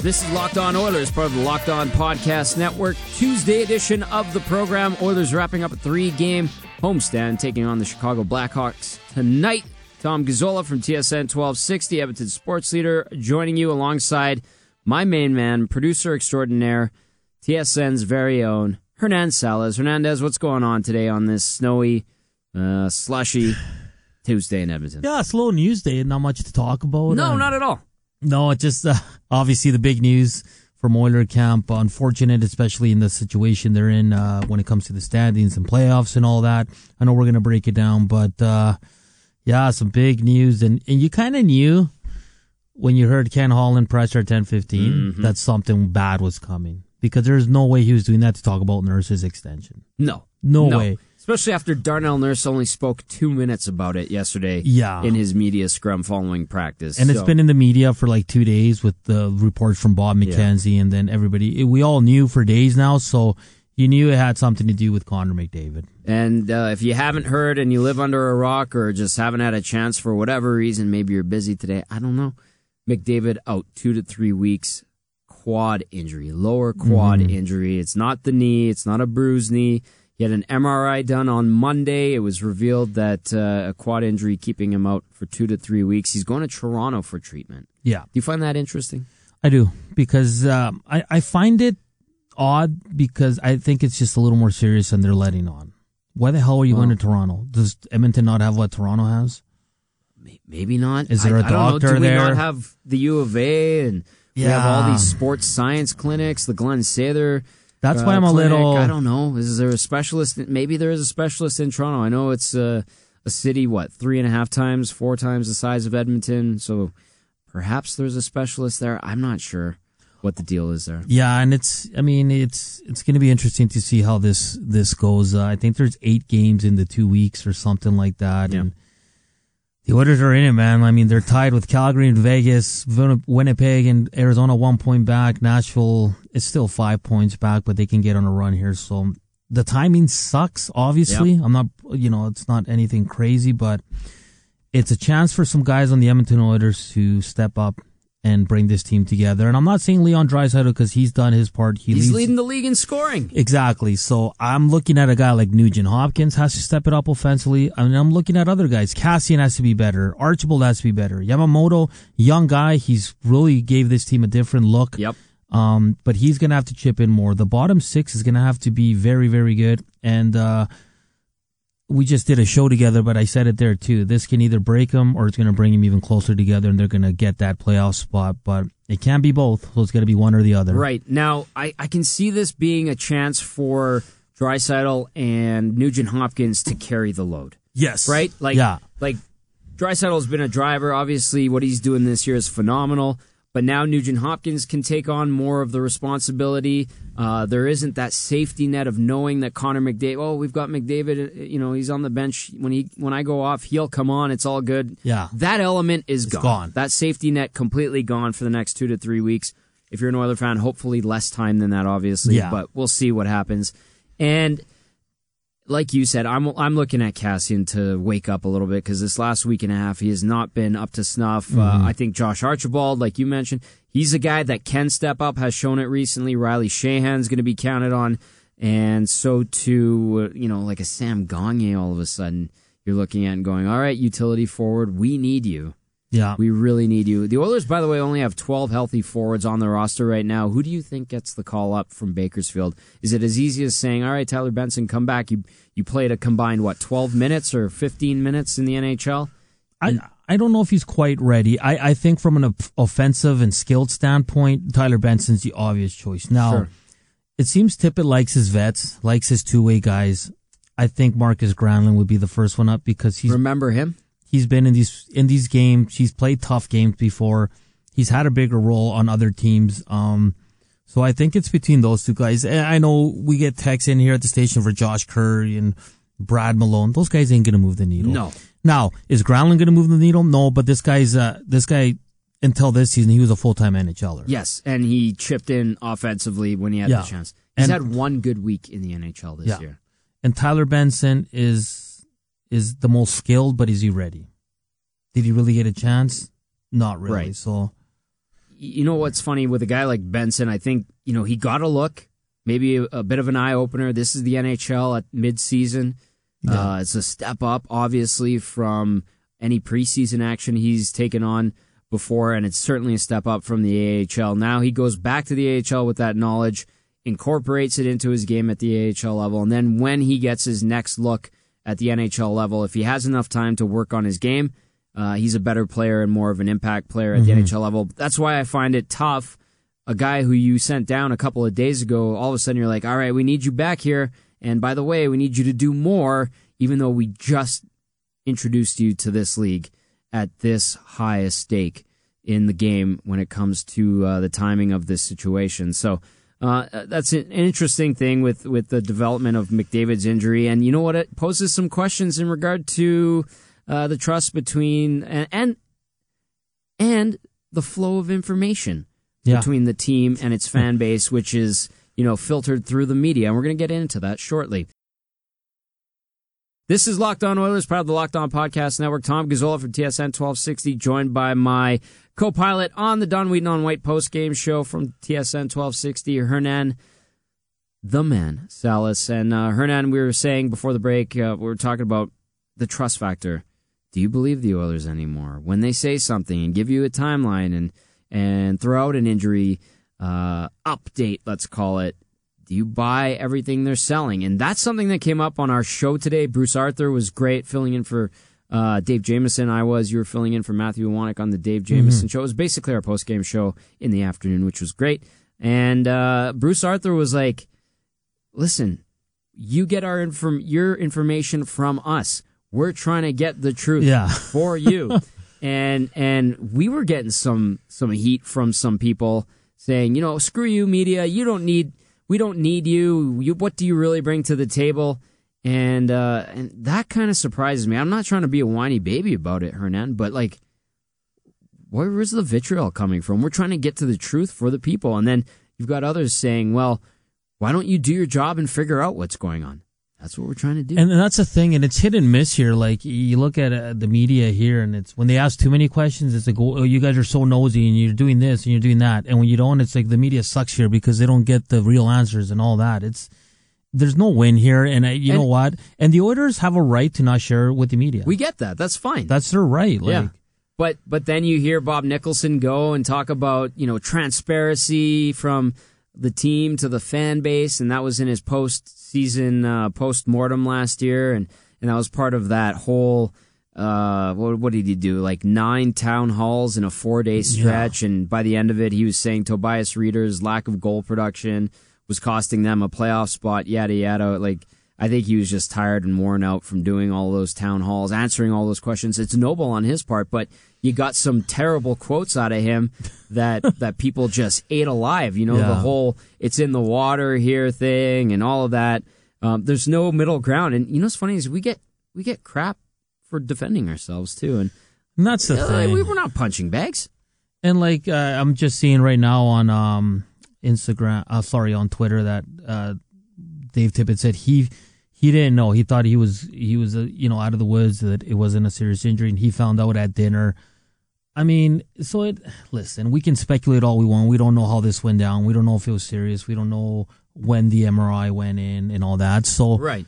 This is Locked On Oilers, part of the Locked On Podcast Network. Tuesday edition of the program. Oilers wrapping up a three-game homestand, taking on the Chicago Blackhawks tonight. Tom Gazzola from TSN 1260, Edmonton sports leader, joining you alongside my main man, producer extraordinaire, TSN's very own, Hernan Salas. Hernandez, what's going on today on this snowy, slushy Tuesday in Edmonton? Yeah, slow news day and not much to talk about. No, not at all. No, it's just obviously the big news from Oiler camp. Unfortunate, especially in the situation they're in when it comes to the standings and playoffs and all that. I know we're going to break it down, but... yeah, some big news, and you kind of knew when you heard Ken Holland presser at 10:15 that something bad was coming, because there's no way he was doing that to talk about Nurse's extension. No way. Especially after Darnell Nurse only spoke 2 minutes about it yesterday in his media scrum following practice. And so, it's been in the media for like 2 days with the reports from Bob McKenzie and then everybody. We all knew for days now, so... you knew it had something to do with Connor McDavid. And if you haven't heard and you live under a rock or just haven't had a chance for whatever reason, maybe you're busy today, I don't know. McDavid out 2 to 3 weeks, quad injury, lower quad injury. It's not the knee. It's not a bruised knee. He had an MRI done on Monday. It was revealed that a quad injury keeping him out for 2 to 3 weeks. He's going to Toronto for treatment. Yeah. Do you find that interesting? I do, because I find it odd, because I think it's just a little more serious than they're letting on. Why the hell are you going to Toronto? Does Edmonton not have what Toronto has? Maybe not. Is there a doctor there? Do we not have the U of A, and we have all these sports science clinics, the Glenn Sather? That's why I'm clinic. A little... I don't know. Is there a specialist? Maybe there is a specialist in Toronto. I know it's a city, what, 3.5 times, 4 times the size of Edmonton, so perhaps there's a specialist there. I'm not sure what the deal is there. Yeah, and it's going to be interesting to see how this goes. I think there's 8 games in the 2 weeks or something like that. Yeah. And the Oilers are in it, man. I mean, they're tied with Calgary and Vegas, Winnipeg and Arizona 1 point back. Nashville is still 5 points back, but they can get on a run here. So the timing sucks, obviously. Yeah. I'm not, it's not anything crazy, but it's a chance for some guys on the Edmonton Oilers to step up and bring this team together. And I'm not saying Leon Dreisaitl, because he's done his part. He's leading the league in scoring. Exactly. So I'm looking at a guy like Nugent Hopkins has to step it up offensively. I mean, I'm looking at other guys. Kassian has to be better. Archibald has to be better. Yamamoto, young guy, he's really gave this team a different look. Yep. But he's going to have to chip in more. The bottom six is going to have to be very, very good. And we just did a show together, but I said it there too. This can either break them or it's going to bring them even closer together, and they're going to get that playoff spot. But it can't be both, so it's going to be one or the other. Right. Now, I can see this being a chance for Dreisaitl and Nugent Hopkins to carry the load. Yes. Right? Like Dreisaitl's been a driver. Obviously, what he's doing this year is phenomenal. But now Nugent Hopkins can take on more of the responsibility. There isn't that safety net of knowing that Connor McDavid, we've got McDavid, he's on the bench. When I go off, he'll come on. It's all good. Yeah. That element is gone. That safety net completely gone for the next 2 to 3 weeks. If you're an Oiler fan, hopefully less time than that, obviously. Yeah. But we'll see what happens. And like you said, I'm looking at Kassian to wake up a little bit, because this last week and a half, he has not been up to snuff. I think Josh Archibald, like you mentioned, he's a guy that can step up, has shown it recently. Riley Sheahan's going to be counted on. And so too, like a Sam Gagne all of a sudden, you're looking at and going, all right, utility forward, we need you. Yeah. We really need you. The Oilers, by the way, only have 12 healthy forwards on the roster right now. Who do you think gets the call up from Bakersfield? Is it as easy as saying, all right, Tyler Benson, come back. You played a combined, 12 minutes or 15 minutes in the NHL? I don't know if he's quite ready. I think from an offensive and skilled standpoint, Tyler Benson's the obvious choice. Now, It seems Tippett likes his vets, likes his two-way guys. I think Markus Granlund would be the first one up, because he's... Remember him? He's been in these games. He's played tough games before. He's had a bigger role on other teams. So I think it's between those two guys. And I know we get texts in here at the station for Josh Kerr and Brad Malone. Those guys ain't gonna move the needle. No. Now, is Granlund gonna move the needle? No. But this guy until this season, he was a full-time NHLer. Yes, and he chipped in offensively when he had the chance. He's had one good week in the NHL this year. And Tyler Benson is the most skilled, but is he ready? Did he really get a chance? Not really. Right. So you know what's funny with a guy like Benson, I think, you know, he got a look, maybe a bit of an eye-opener. This is the NHL at midseason. Yeah. It's a step up, obviously, from any preseason action he's taken on before, and it's certainly a step up from the AHL. Now he goes back to the AHL with that knowledge, incorporates it into his game at the AHL level, and then when he gets his next look at the NHL level, if he has enough time to work on his game, he's a better player and more of an impact player at the NHL level. That's why I find it tough. A guy who you sent down a couple of days ago, all of a sudden you're like, all right, we need you back here, and by the way, we need you to do more, even though we just introduced you to this league at this highest stake in the game when it comes to the timing of this situation. So that's an interesting thing with the development of McDavid's injury. And you know what? It poses some questions in regard to the trust between and the flow of information between the team and its fan base, which is, you know, filtered through the media. And we're going to get into that shortly. This is Locked On Oilers, proud of the Locked On Podcast Network. Tom Gazzola from TSN 1260, joined by my co-pilot on the Don Wheaton on White Post Game Show from TSN 1260, Hernan, the man, Salas. And Hernan, we were saying before the break, we were talking about the trust factor. Do you believe the Oilers anymore? When they say something and give you a timeline and throw out an injury update, let's call it, do you buy everything they're selling? And that's something that came up on our show today. Bruce Arthur was great, filling in for Dave Jamison. You were filling in for Matthew Iwanek on the Dave Jamison show. It was basically our post-game show in the afternoon, which was great. And Bruce Arthur was like, listen, you get our your information from us. We're trying to get the truth for you. And we were getting some heat from some people saying, you know, screw you, media. We don't need you. What do you really bring to the table? And that kind of surprises me. I'm not trying to be a whiny baby about it, Hernan, but like, where is the vitriol coming from? We're trying to get to the truth for the people. And then you've got others saying, well, why don't you do your job and figure out what's going on? That's what we're trying to do. And that's the thing, and it's hit and miss here. Like, you look at the media here, and it's when they ask too many questions, it's like, oh, you guys are so nosy, and you're doing this, and you're doing that. And when you don't, it's like the media sucks here because they don't get the real answers and all that. There's no win here, and you know what? And the Oilers have a right to not share with the media. We get that. That's fine. That's their right. Like, yeah. But then you hear Bob Nicholson go and talk about, you know, transparency from the team to the fan base, and that was in his post-season post-mortem last year, and that was part of that whole, what did he do, like 9 town halls in a 4-day stretch, and by the end of it, he was saying Tobias Reeder's lack of goal production was costing them a playoff spot, yada, yada. Like, I think he was just tired and worn out from doing all those town halls, answering all those questions. It's noble on his part, but you got some terrible quotes out of him that people just ate alive. You know, the whole it's in the water here thing and all of that. There's no middle ground. And you know what's funny is we get crap for defending ourselves too. And that's the thing. We're not punching bags. And like I'm just seeing right now on Instagram, on Twitter that Dave Tippett said he didn't know. He thought he was out of the woods, that it wasn't a serious injury, and he found out at dinner. I mean, so listen, we can speculate all we want. We don't know how this went down. We don't know if it was serious. We don't know when the MRI went in and all that. So right.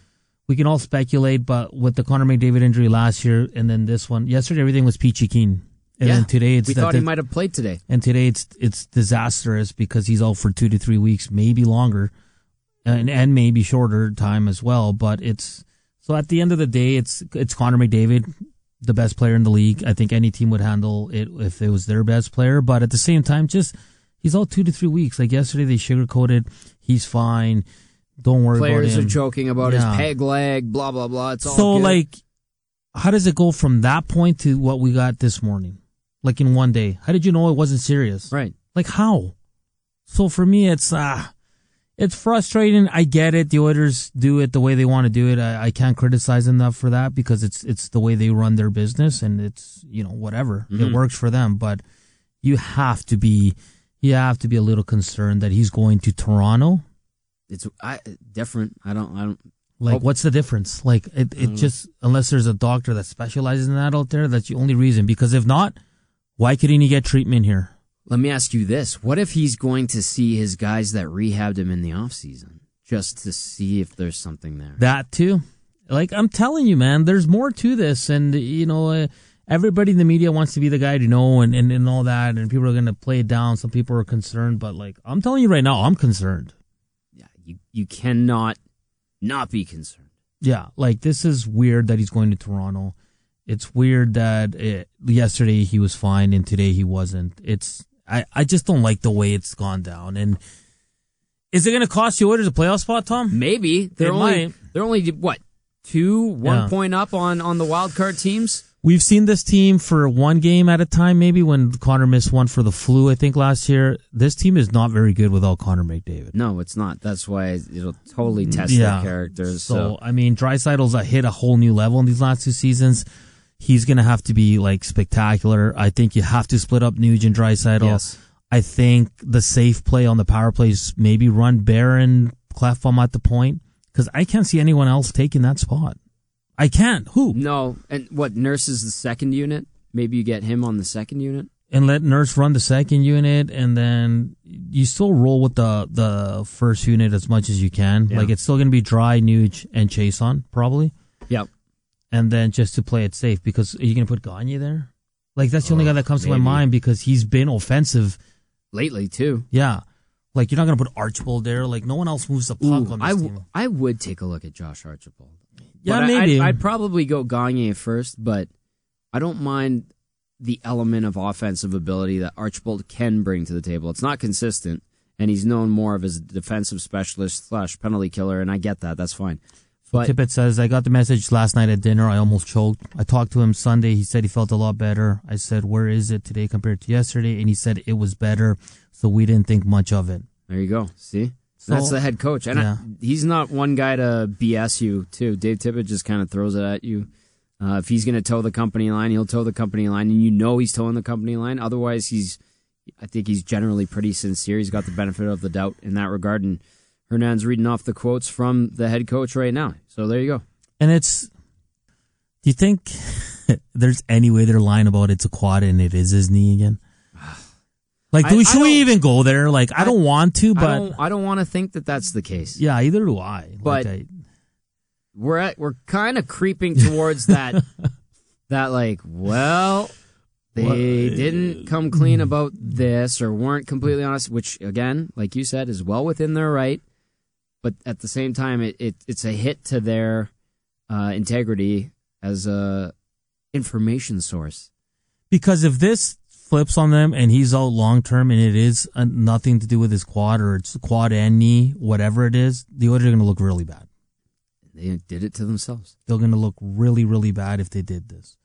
We can all speculate, but with the Connor McDavid injury last year and then this one, yesterday everything was peachy keen. And then today it's we thought he might have played today. And today it's disastrous because he's out for 2 to 3 weeks, maybe longer. And maybe shorter time as well, but it's so at the end of the day, it's Connor McDavid, the best player in the league. I think any team would handle it if it was their best player, but at the same time, just he's out 2 to 3 weeks. Like yesterday, they sugarcoated, he's fine, don't worry about him. Players are joking about his peg leg, blah blah blah. It's all so good. Like, how does it go from that point to what we got this morning? Like in one day, how did you know it wasn't serious? Right? Like how? So for me, it's it's frustrating. I get it. The Oilers do it the way they want to do it. I can't criticize them enough for that because it's the way they run their business, and it's, you know, whatever. It works for them. But you have to be a little concerned that he's going to Toronto. It's different. I don't like. What's the difference? Like it just, unless there's a doctor that specializes in that out there, that's the only reason. Because if not, why couldn't he get treatment here? Let me ask you this. What if he's going to see his guys that rehabbed him in the offseason just to see if there's something there? That too. Like, I'm telling you, man, there's more to this. And, you know, everybody in the media wants to be the guy to know and all that. And people are going to play it down. Some people are concerned. But, like, I'm telling you right now, I'm concerned. Yeah, you cannot not be concerned. Yeah, like, this is weird that he's going to Toronto. It's weird that yesterday he was fine and today he wasn't. I just don't like the way it's gone down. And is it going to cost the Oilers a playoff spot, Tom? Maybe. They're only what, 2-1 point up on the wild card teams? We've seen this team for one game at a time, maybe, when Connor missed one for the flu, I think, last year. This team is not very good without Connor McDavid. No, it's not. That's why it'll totally test their characters. So, I mean, Dreisaitl's hit a whole new level in these last two seasons. He's going to have to be, spectacular. I think you have to split up Nugent Dreisaitl. Yes. I think the safe play on the power plays, maybe run Barron, Clefbaum at the point, because I can't see anyone else taking that spot. I can't. Who? No. And what, Nurse is the second unit? Maybe you get him on the second unit? And let Nurse run the second unit, and then you still roll with the first unit as much as you can. Yeah. It's still going to be Dry, Nuge, and Chase on, probably. Yep. And then just to play it safe, because are you going to put Gagne there? That's the only guy that comes to my mind, because he's been offensive. Lately, too. Yeah. You're not going to put Archibald there. No one else moves the puck on this team. I would take a look at Josh Archibald. Yeah, but maybe. I'd probably go Gagne first, but I don't mind the element of offensive ability that Archibald can bring to the table. It's not consistent, and he's known more of as a defensive specialist / penalty killer, and I get that. That's fine. But Tippett says, I got the message last night at dinner. I almost choked. I talked to him Sunday. He said he felt a lot better. I said, where is it today compared to yesterday? And he said it was better, so we didn't think much of it. There you go. See? So, that's the head coach. And he's not one guy to BS you, too. Dave Tippett just kind of throws it at you. If he's going to toe the company line, he'll toe the company line, and you know he's towing the company line. Otherwise, I think he's generally pretty sincere. He's got the benefit of the doubt in that regard, and Hernan's reading off the quotes from the head coach right now. So there you go. And do you think there's any way they're lying about it's a quad and it is his knee again? Should we even go there? I don't want to, but I don't want to think that that's the case. Yeah, either do I. But we're kind of creeping towards that. They didn't come clean about this or weren't completely honest, which, again, like you said, is well within their right. But at the same time, it's a hit to their integrity as a information source. Because if this flips on them and he's out long-term and it is nothing to do with his quad, or it's quad and knee, whatever it is, the Oilers are going to look really bad. They did it to themselves. They're going to look really, really bad if they did this.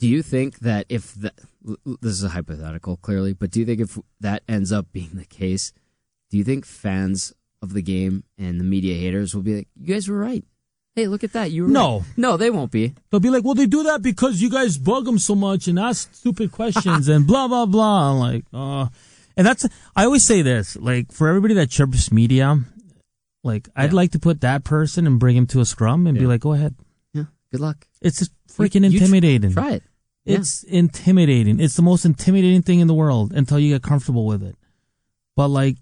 Do you think that this is a hypothetical, clearly, but do you think if that ends up being the case, do you think fans of the game and the media haters will be like, you guys were right? Hey, look at that. You were right. No, they won't be. They'll be like, well, they do that because you guys bug them so much and ask stupid questions and blah, blah, blah. I'm like, and I always say this, for everybody that chirps media, I'd like to put that person and bring him to a scrum and be like, go ahead. Yeah, good luck. It's just freaking intimidating. Try it. Yeah. It's intimidating. It's the most intimidating thing in the world until you get comfortable with it. But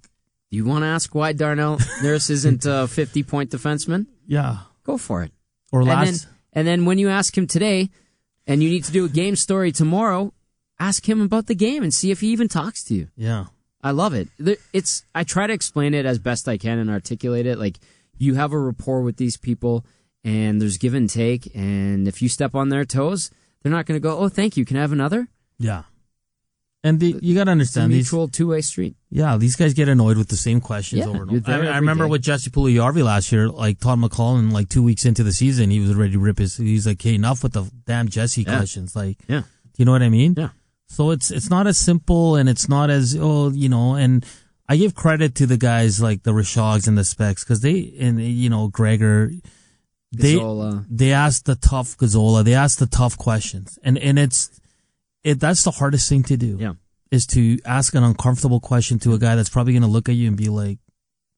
you want to ask why Darnell Nurse isn't a 50-point defenseman? Yeah, go for it. Or last. And then when you ask him today, and you need to do a game story tomorrow, ask him about the game and see if he even talks to you. Yeah, I love it. I try to explain it as best I can and articulate it. You have a rapport with these people. And there's give and take, and if you step on their toes, they're not going to go, oh, thank you, can I have another? Yeah. And you got to understand, it's a mutual two-way street. Yeah, these guys get annoyed with the same questions over and over. I remember with Jesse Puljujarvi last year, Todd McClellan, 2 weeks into the season, he was ready to rip his... He's like, hey, enough with the damn Jesse questions. Do you know what I mean? Yeah. So it's not as simple, and it's not as, and... I give credit to the guys like the Rashogs and the Specs, because Gregor... They ask the tough Gazzola. They ask the tough questions, and that's the hardest thing to do. Yeah, is to ask an uncomfortable question to a guy that's probably going to look at you and be like,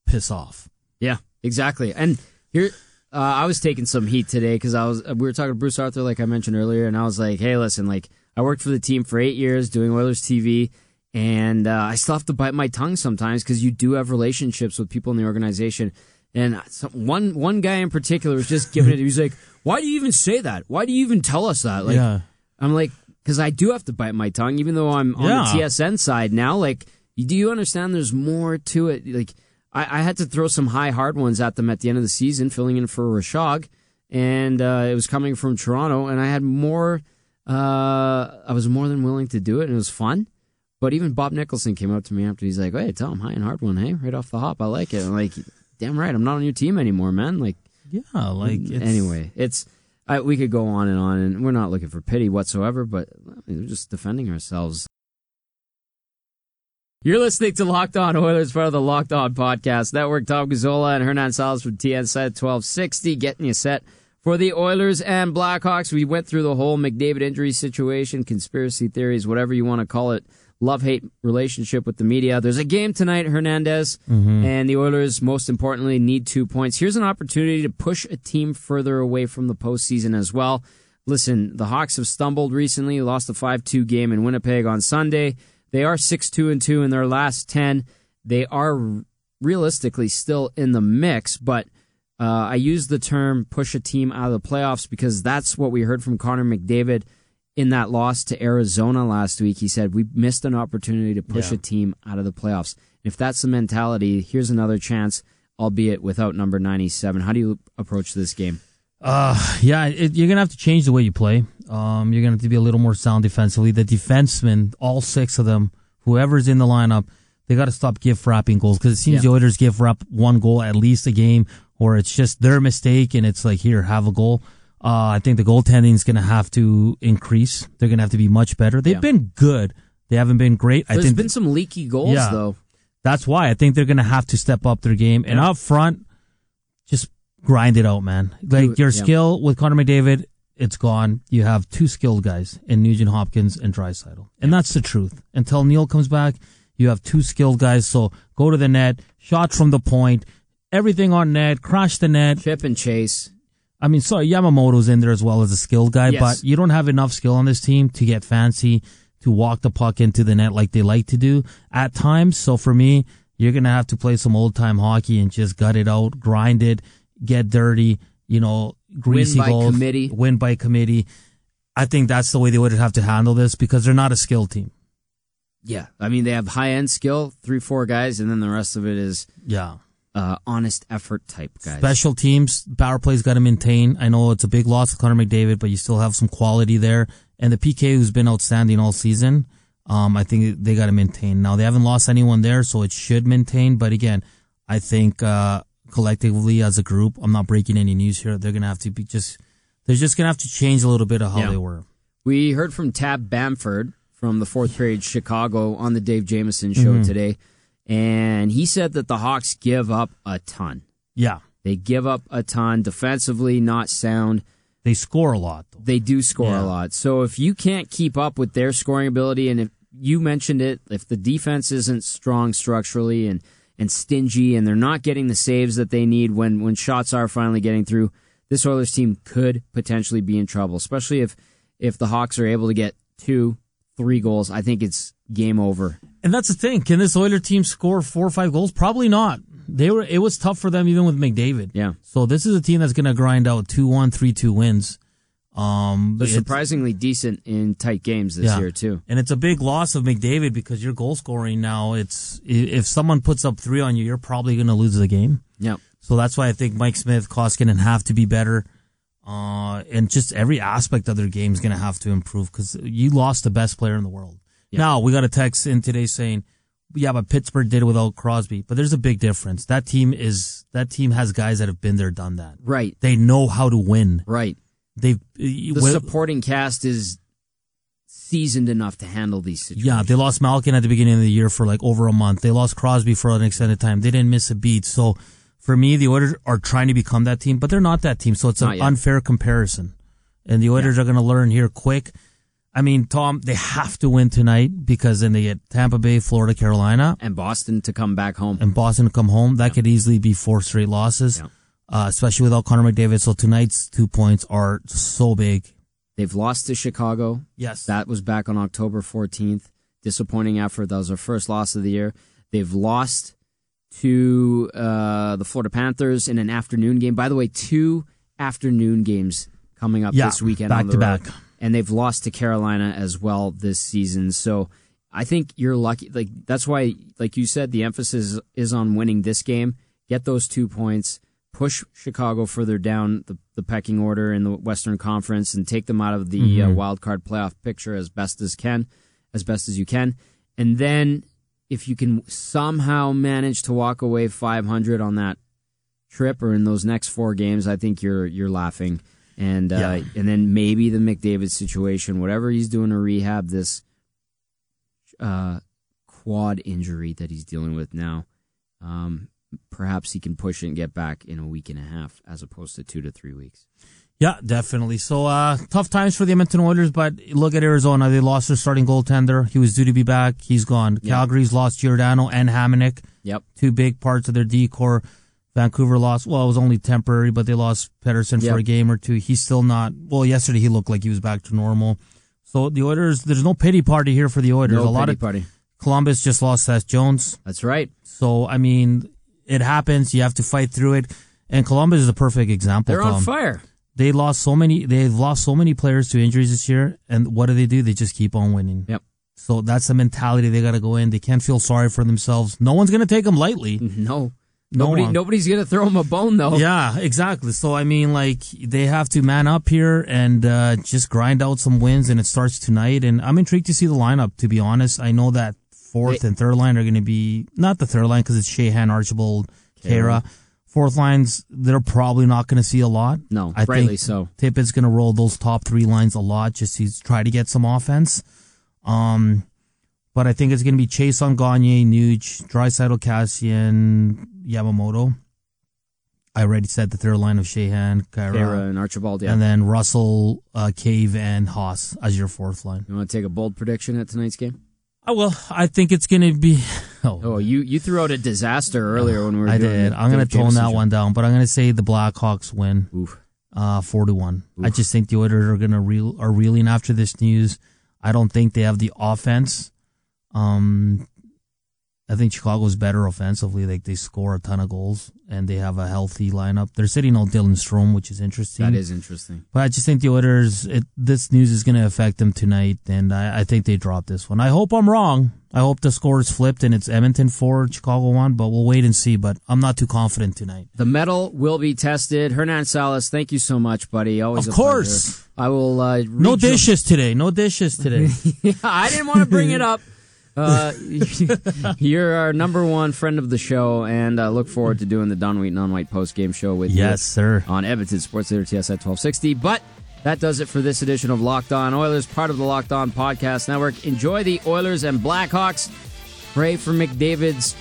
"Piss off." Yeah, exactly. And here, I was taking some heat today because we were talking to Bruce Arthur, like I mentioned earlier, and I was like, "Hey, listen, I worked for the team for 8 years doing Oilers TV, And I still have to bite my tongue sometimes because you do have relationships with people in the organization. And one guy in particular was just giving it. He was like, why do you even say that? Why do you even tell us that? Like, yeah. I'm like, because I do have to bite my tongue, even though I'm on the TSN side now. Like, do you understand there's more to it? Like, I had to throw some high, hard ones at them at the end of the season, filling in for Rashogs. And it was coming from Toronto, and I had more. I was more than willing to do it, and it was fun. But even Bob Nicholson came up to me after. He's like, hey, Tom, high and hard one, hey? Right off the hop, I like it. I'm like, damn right, I'm not on your team anymore, man. Like, yeah, like... Anyway, we could go on, and we're not looking for pity whatsoever, but we're just defending ourselves. You're listening to Locked On Oilers, part of the Locked On Podcast Network. Tom Gazzola and Hernan Salas from TSN 1260 getting you set for the Oilers and Blackhawks. We went through the whole McDavid injury situation, conspiracy theories, whatever you want to call it. Love-hate relationship with the media. There's a game tonight, Hernandez, and the Oilers, most importantly, need 2 points. Here's an opportunity to push a team further away from the postseason as well. Listen, the Hawks have stumbled recently, lost a 5-2 game in Winnipeg on Sunday. They are 6-2-2 in their last 10. They are realistically still in the mix, but I use the term push a team out of the playoffs because that's what we heard from Connor McDavid in that loss to Arizona last week. He said, we missed an opportunity to push a team out of the playoffs. And if that's the mentality, here's another chance, albeit without number 97. How do you approach this game? You're going to have to change the way you play. You're going to have to be a little more sound defensively. The defensemen, all six of them, whoever's in the lineup, they got to stop gift-wrapping goals because it seems the Oilers gift-wrap one goal at least a game, or it's just their mistake and it's like, here, have a goal. I think the goaltending is going to have to increase. They're going to have to be much better. They've been good. They haven't been great. There's been some leaky goals, though. That's why I think they're going to have to step up their game. And up front, just grind it out, man. Like, your skill with Connor McDavid, it's gone. You have two skilled guys in Nugent Hopkins and Dreisaitl. And that's the truth. Until Neil comes back, you have two skilled guys. So go to the net, shots from the point, everything on net, crash the net. Chip and chase. I mean, Yamamoto's in there as well as a skilled guy, but you don't have enough skill on this team to get fancy, to walk the puck into the net like they like to do at times. So for me, you're going to have to play some old-time hockey and just gut it out, grind it, get dirty, greasy goals. Win by committee. I think that's the way they would have to handle this because they're not a skilled team. Yeah. I mean, they have high-end skill, 3-4 guys, and then the rest of it is... yeah. Honest effort type guys. Special teams, power play's got to maintain. I know it's a big loss to Connor McDavid, but you still have some quality there. And the PK, who's been outstanding all season, I think they got to maintain. Now, they haven't lost anyone there, so it should maintain. But again, I think collectively as a group, I'm not breaking any news here. They're going to have to be they're just going to have to change a little bit of how they were. We heard from Tab Bamford from the fourth period Chicago on the Dave Jamison show today. And he said that the Hawks give up a ton. Yeah. They give up a ton. Defensively, not sound. They score a lot, though. They do score a lot. So if you can't keep up with their scoring ability, and if you mentioned it, if the defense isn't strong structurally and stingy and they're not getting the saves that they need when shots are finally getting through, this Oilers team could potentially be in trouble, especially if the Hawks are able to get 2-3 goals. I think it's game over. And that's the thing. Can this Oilers team score 4 or 5 goals? Probably not. It was tough for them even with McDavid. Yeah. So this is a team that's going to grind out 2-1, 3-2 wins. They're surprisingly decent in tight games this year too. And it's a big loss of McDavid because your goal scoring now, if someone puts up 3 on you, you're probably going to lose the game. Yeah. So that's why I think Mike Smith, Koskinen have to be better. And just every aspect of their game is going to have to improve because you lost the best player in the world. Yeah. Now, we got a text in today saying, but Pittsburgh did it without Crosby. But there's a big difference. That team has guys that have been there, done that. Right. They know how to win. Right. The supporting cast is seasoned enough to handle these situations. Yeah, they lost Malkin at the beginning of the year for like over a month. They lost Crosby for an extended time. They didn't miss a beat. So, for me, the Oilers are trying to become that team, but they're not that team, so it's an unfair comparison. And the Oilers are going to learn here quick. I mean, Tom, they have to win tonight because then they get Tampa Bay, Florida, Carolina. And Boston to come back home. That could easily be 4 straight losses, especially without Connor McDavid. So tonight's 2 points are so big. They've lost to Chicago. Yes. That was back on October 14th. Disappointing effort. That was their first loss of the year. They've lost to the Florida Panthers in an afternoon game. By the way, two afternoon games coming up this weekend back on the to road. Back. And they've lost to Carolina as well this season. So I think you're lucky. Like, that's why, like you said, the emphasis is on winning this game. Get those 2 points, push Chicago further down the pecking order in the Western Conference, and take them out of the wild card playoff picture as best as you can. And then if you can somehow manage to walk away 500 on that trip or in those next four games, I think you're laughing. And and then maybe the McDavid situation, whatever he's doing to rehab this quad injury that he's dealing with now, perhaps he can push it and get back in a week and a half as opposed to 2 to 3 weeks. Yeah, definitely. So tough times for the Edmonton Oilers, but look at Arizona. They lost their starting goaltender. He was due to be back. He's gone. Yep. Calgary's lost Giordano and Hamonic. Yep. Two big parts of their D core. Vancouver lost, well, it was only temporary, but they lost Pettersson for a game or two. He's still not, well, yesterday he looked like he was back to normal. So the Oilers, there's no pity party here for the Oilers. Columbus just lost Seth Jones. That's right. So, I mean, it happens. You have to fight through it. And Columbus is a perfect example. They're on fire. They've lost so many players to injuries this year. And what do? They just keep on winning. Yep. So that's the mentality they got to go in. They can't feel sorry for themselves. No one's going to take them lightly. No. Nobody's going to throw him a bone, though. Yeah, exactly. So, I mean, like, they have to man up here and just grind out some wins, and it starts tonight. And I'm intrigued to see the lineup, to be honest. I know that fourth and third line are going to be, not the third line because it's Sheahan, Archibald, Kara. Fourth lines, they're probably not going to see a lot. No, I think so. Tippett's going to roll those top three lines a lot just to try to get some offense. But I think it's going to be Chase on Gagne, Nuge, Dreisaitl, Kassian, Yamamoto. I already said the third line of Sheahan, Kara, and Archibald. Yeah. And then Russell, Cave, and Haas as your fourth line. You want to take a bold prediction at tonight's game? Oh, well, I think it's going to be... you threw out a disaster earlier when we were doing... I did. I'm going to tone that one down, but I'm going to say the Blackhawks win 4-1. I just think the Oilers are going to are reeling after this news. I don't think they have the offense... I think Chicago's better offensively. Like, they score a ton of goals, and they have a healthy lineup. They're sitting on Dylan Strome, which is interesting. That is interesting. But I just think the Oilers, this news is going to affect them tonight, and I think they drop this one. I hope I'm wrong. I hope the score is flipped and it's Edmonton 4, Chicago 1, but we'll wait and see. But I'm not too confident tonight. The medal will be tested. Hernan Salas, thank you so much, buddy. Always a pleasure. I will... No dishes today. I didn't want to bring it up. You're our number one friend of the show, and I look forward to doing the Don Wheaton on White Post Game Show with you. Yes, sir. On Edmonton Sports Leader TSN 1260. But that does it for this edition of Locked On Oilers, part of the Locked On Podcast Network. Enjoy the Oilers and Blackhawks. Pray for McDavid's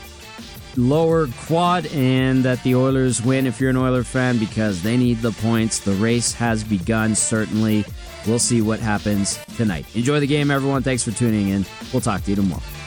lower quad and that the Oilers win if you're an Oilers fan, because they need the points. The race has begun, certainly. We'll see what happens tonight. Enjoy the game, everyone. Thanks for tuning in. We'll talk to you tomorrow.